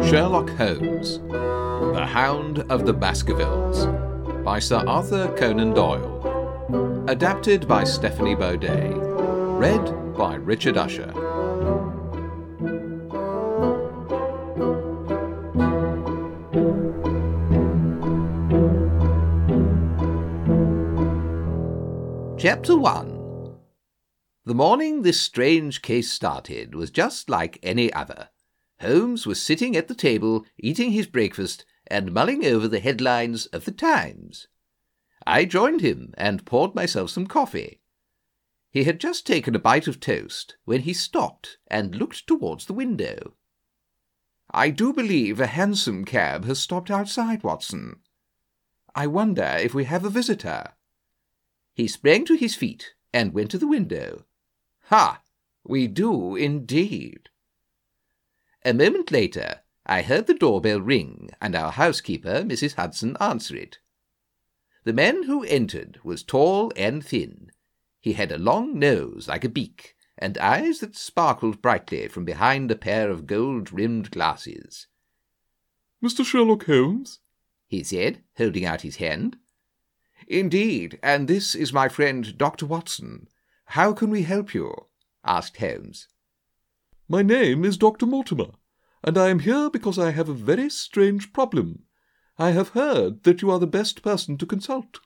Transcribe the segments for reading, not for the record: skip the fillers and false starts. Sherlock Holmes, The Hound of the Baskervilles, by Sir Arthur Conan Doyle. Adapted by Stephanie Baudet. Read by Richard Usher. Chapter 1. The morning this strange case started was just like any other. Holmes was sitting at the table, eating his breakfast, and mulling over the headlines of the Times. I joined him and poured myself some coffee. He had just taken a bite of toast when he stopped and looked towards the window. "I do believe a hansom cab has stopped outside, Watson. I wonder if we have a visitor." He sprang to his feet and went to the window. "Ha! We do indeed." A moment later, I heard the doorbell ring, and our housekeeper, Mrs. Hudson, answer it. The man who entered was tall and thin. He had a long nose like a beak, and eyes that sparkled brightly from behind a pair of gold-rimmed glasses. "Mr. Sherlock Holmes?" he said, holding out his hand. "Indeed, and this is my friend Dr. Watson. How can we help you?" asked Holmes. "My name is Dr. Mortimer, and I am here because I have a very strange problem. I have heard that you are the best person to consult."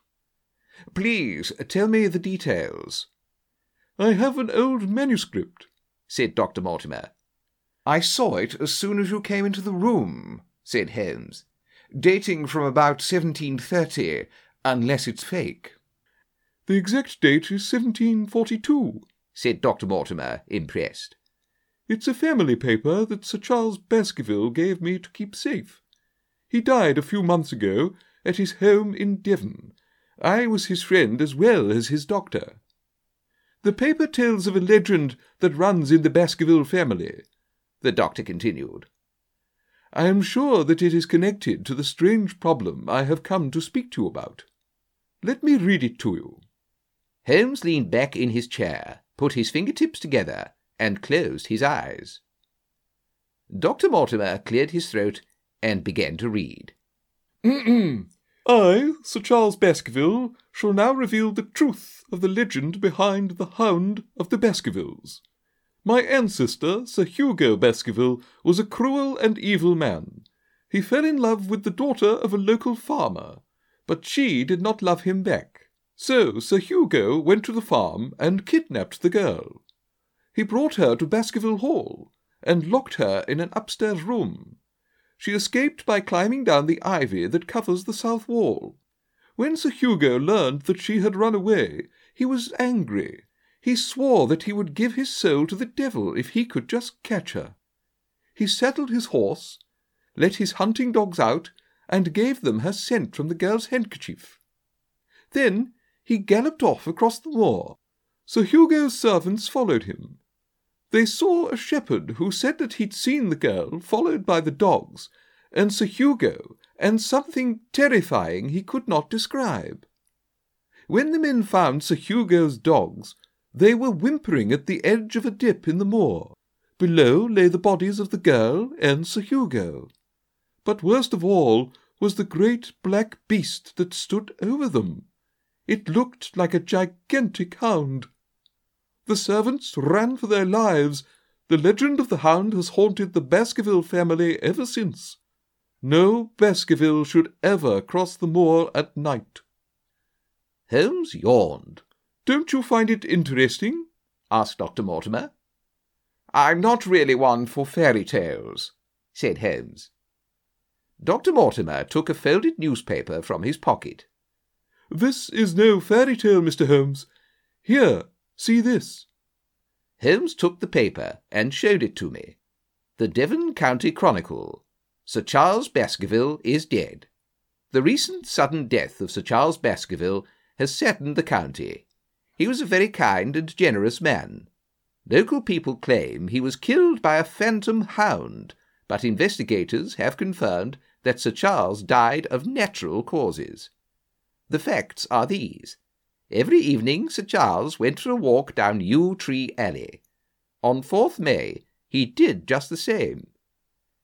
"Please tell me the details." "I have an old manuscript," said Dr. Mortimer. "I saw it as soon as you came into the room," said Holmes, "dating from about 1730, unless it's fake." "The exact date is 1742, said Dr. Mortimer, impressed. "It's a family paper that Sir Charles Baskerville gave me to keep safe. He died a few months ago at his home in Devon. I was his friend as well as his doctor. The paper tells of a legend that runs in the Baskerville family," the doctor continued. "I am sure that it is connected to the strange problem I have come to speak to you about. Let me read it to you." Holmes leaned back in his chair, put his fingertips together, and closed his eyes. Dr. Mortimer cleared his throat and began to read. "I, Sir Charles Baskerville, shall now reveal the truth of the legend behind the Hound of the Baskervilles. My ancestor, Sir Hugo Baskerville, was a cruel and evil man. He fell in love with the daughter of a local farmer, but she did not love him back. So Sir Hugo went to the farm and kidnapped the girl. He brought her to Baskerville Hall and locked her in an upstairs room. She escaped by climbing down the ivy that covers the south wall. When Sir Hugo learned that she had run away, he was angry. He swore that he would give his soul to the devil if he could just catch her. He saddled his horse, let his hunting dogs out, and gave them her scent from the girl's handkerchief. Then he galloped off across the moor. Sir Hugo's servants followed him. They saw a shepherd who said that he'd seen the girl followed by the dogs, and Sir Hugo, and something terrifying he could not describe. When the men found Sir Hugo's dogs, they were whimpering at the edge of a dip in the moor. Below lay the bodies of the girl and Sir Hugo. But worst of all was the great black beast that stood over them. It looked like a gigantic hound. The servants ran for their lives. The legend of the hound has haunted the Baskerville family ever since. No Baskerville should ever cross the moor at night." Holmes yawned. "Don't you find it interesting?" asked Dr. Mortimer. "I'm not really one for fairy tales," said Holmes. Dr. Mortimer took a folded newspaper from his pocket. "This is no fairy tale, Mr. Holmes. Here, see this." Holmes took the paper and showed it to me. The Devon County Chronicle. Sir Charles Baskerville is dead. The recent sudden death of Sir Charles Baskerville has saddened the county. He was a very kind and generous man. Local people claim he was killed by a phantom hound, but investigators have confirmed that Sir Charles died of natural causes. The facts are these. Every evening Sir Charles went for a walk down Yew Tree Alley. On 4th May he did just the same.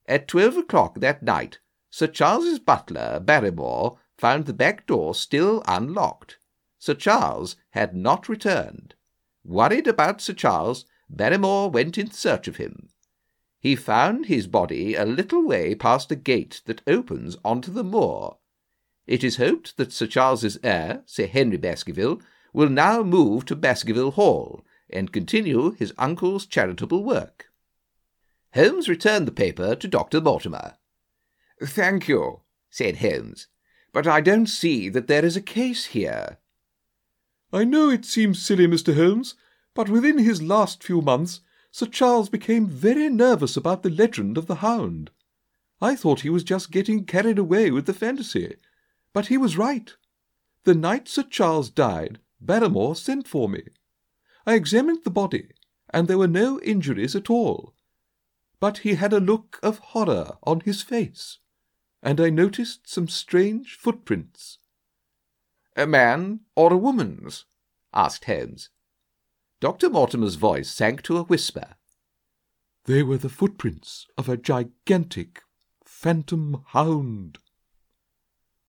At 12 o'clock that night Sir Charles's butler, Barrymore, found the back door still unlocked. Sir Charles had not returned. Worried about Sir Charles, Barrymore went in search of him. He found his body a little way past a gate that opens onto the moor. It is hoped that Sir Charles's heir, Sir Henry Baskerville, will now move to Baskerville Hall and continue his uncle's charitable work. Holmes returned the paper to Dr. Mortimer. "Thank you," said Holmes, "but I don't see that there is a case here." "I know it seems silly, Mr. Holmes, but within his last few months Sir Charles became very nervous about the legend of the hound. I thought he was just getting carried away with the fantasy, but he was right. The night Sir Charles died, Barrymore sent for me. I examined the body, and there were no injuries at all, but he had a look of horror on his face, and I noticed some strange footprints." "A man or a woman's?" asked Holmes. Dr. Mortimer's voice sank to a whisper. "They were the footprints of a gigantic phantom hound."